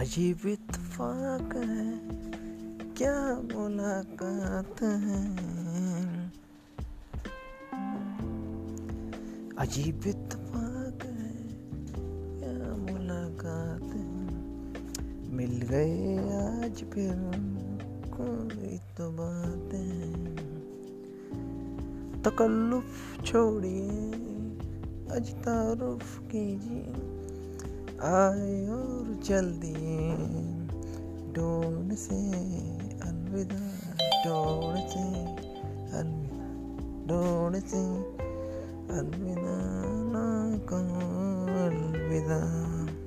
अजीब इत्तेफाक है, क्या मुलाकात है। अजीब इत्तेफाक है, क्या मुलाकात है। मिल गए आज फिर कोई तो बात है। तकल्लुफ छोड़िए, आज तारुफ कीजिए, आए और जल्दी डोन से अलविदा, डोन से अलविदा, डोन से अलविदा, ना कहो अलविदा।